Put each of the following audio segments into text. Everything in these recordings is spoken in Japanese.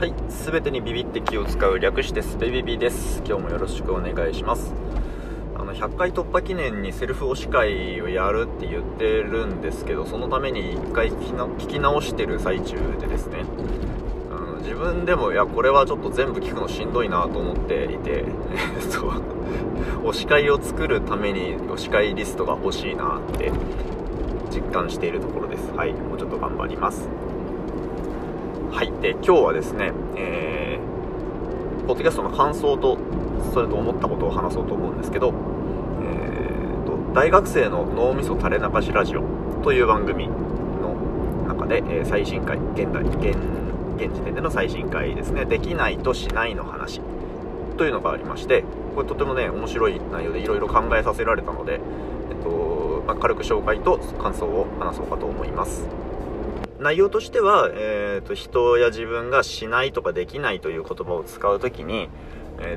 はい、すべてにビビって気を使う、略してスペビビです。今日もよろしくお願いします。100回突破記念にセルフ推し会をやるって言ってるんですけど、そのために1回聞き直してる最中でですね、自分でもいやこれはちょっと全部聞くのしんどいなと思っていて推し会を作るために推し会リストが欲しいなって実感しているところです。はい、もうちょっと頑張ります。はい、で今日はですね、ポッドキャストの感想とそれと思ったことを話そうと思うんですけど、大学生の脳みそ垂れ流しラジオという番組の中で、最新回、現時点での最新回ですね、できないとしないの話というのがありまして、これとてもね面白い内容でいろいろ考えさせられたので、軽く紹介と感想を話そうかと思います。内容としては、人や自分がしないとかできないという言葉を使うときに、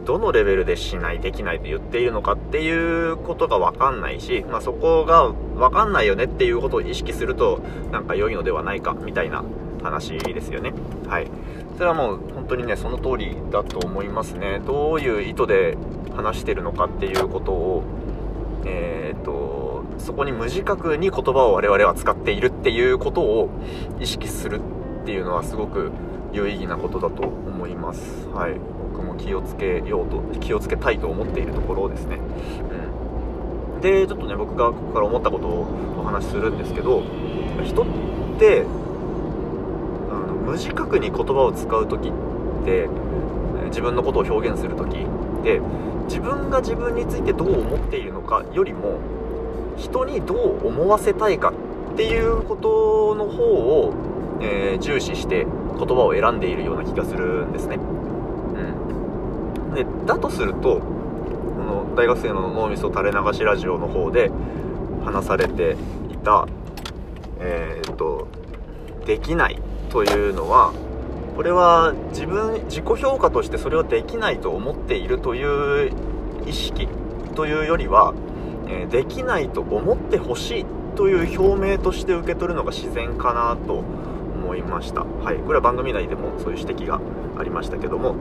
どのレベルでしないできないと言っているのかっていうことが分かんないし、そこが分かんないよねっていうことを意識するとなんか良いのではないかみたいな話ですよね。はい、それはもう本当にねその通りだと思いますね。どういう意図で話してるのかっていうことをそこに無自覚に言葉を我々は使っているっていうことを意識するっていうのはすごく有意義なことだと思います。はい、僕も気をつけたいと思っているところですね。でちょっとね僕がここから思ったことをお話しするんですけど、人って無自覚に言葉を使う時って自分のことを表現する時で、自分が自分についてどう思っているのかよりも人にどう思わせたいかっていうことの方を、重視して言葉を選んでいるような気がするんですね。でだとするとこの大学生の脳みそ垂れ流しラジオの方で話されていた、できないというのは、これは自己評価としてそれをできないと思っているという意識というよりは、できないと思ってほしいという表明として受け取るのが自然かなと思いました。はい、これは番組内でもそういう指摘がありましたけども、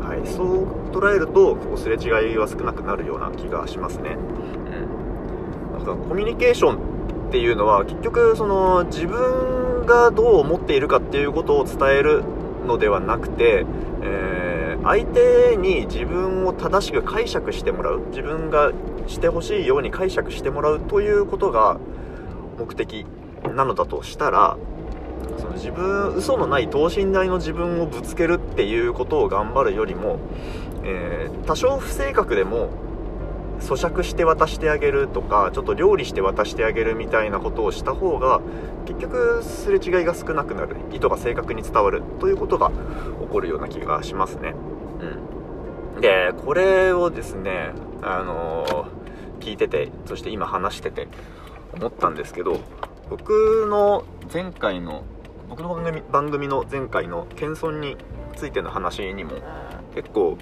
はい、そう捉えるとこうすれ違いは少なくなるような気がしますね。だからコミュニケーションっていうのは結局その自分がどう思っているかっていうことを伝えるのではなくて、相手に自分を正しく解釈してもらう、自分がしてほしいように解釈してもらうということが目的なのだとしたら、その嘘のない等身大の自分をぶつけるっていうことを頑張るよりも、多少不正確でも咀嚼して渡してあげるとか、ちょっと料理して渡してあげるみたいなことをした方が結局すれ違いが少なくなる、意図が正確に伝わるということが起こるような気がしますね。でこれをですね、聞いてて、そして今話してて思ったんですけど、僕の番組の前回の謙遜についての話にも結構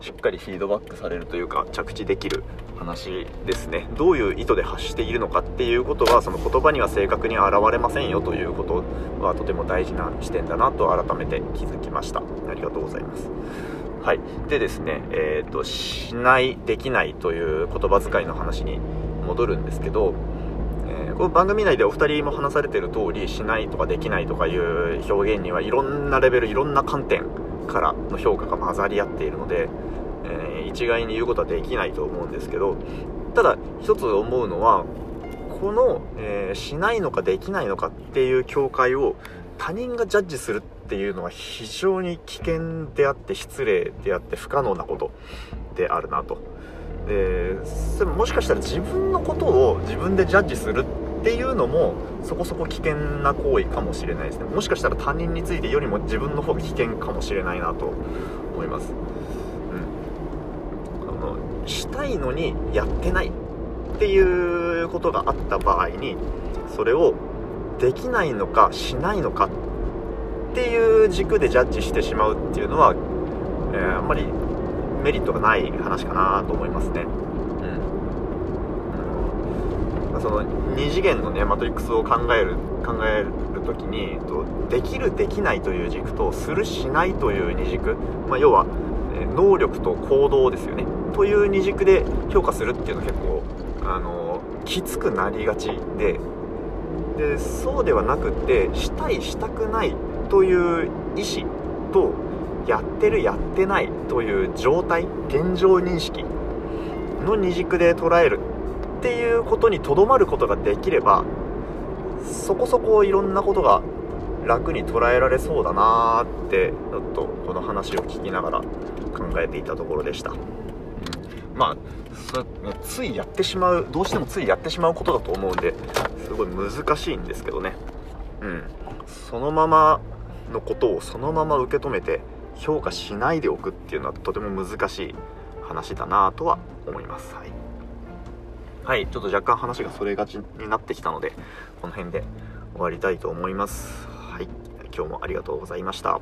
しっかりフィードバックされるというか、着地できる話ですね。どういう意図で発しているのかっていうことはその言葉には正確に現れませんよということはとても大事な視点だなと改めて気づきました。ありがとうございます。はい、でですね、しないできないという言葉遣いの話に戻るんですけど、この番組内でお二人も話されている通り、しないとかできないとかいう表現にはいろんなレベル、いろんな観点からの評価が混ざり合っているので、一概に言うことはできないと思うんですけど、ただ一つ思うのはこの、しないのかできないのかっていう境界を他人がジャッジするっていうのは非常に危険であって失礼であって不可能なことであるなと。でそれもしかしたら自分のことを自分でジャッジするっていうのもそこそこ危険な行為かもしれないですね。もしかしたら他人についてよりも自分の方が危険かもしれないなと思います。したいのにやってないっていうことがあった場合に、それをできないのかしないのかっていう軸でジャッジしてしまうっていうのは、あんまりメリットがない話かなと思いますね。その2次元のねマトリックスを考える考えるときに、できるできないという軸とするしないという二軸、要は能力と行動ですよねという二軸で評価するっていうのは結構きつくなりがちで、そうではなくって、したいしたくないという意思とやってるやってないという状態、現状認識の二軸で捉えるっていうことにとどまることができれば、そこそこいろんなことが楽に捉えられそうだなーって、ちょっとこの話を聞きながら考えていたところでした。ついやってしまう、どうしてもついやってしまうことだと思うんで、すごい難しいんですけどね、そのままのことをそのまま受け止めて評価しないでおくっていうのはとても難しい話だなとは思います。はい、ちょっと若干話がそれがちになってきたので、この辺で終わりたいと思います。今日もありがとうございました。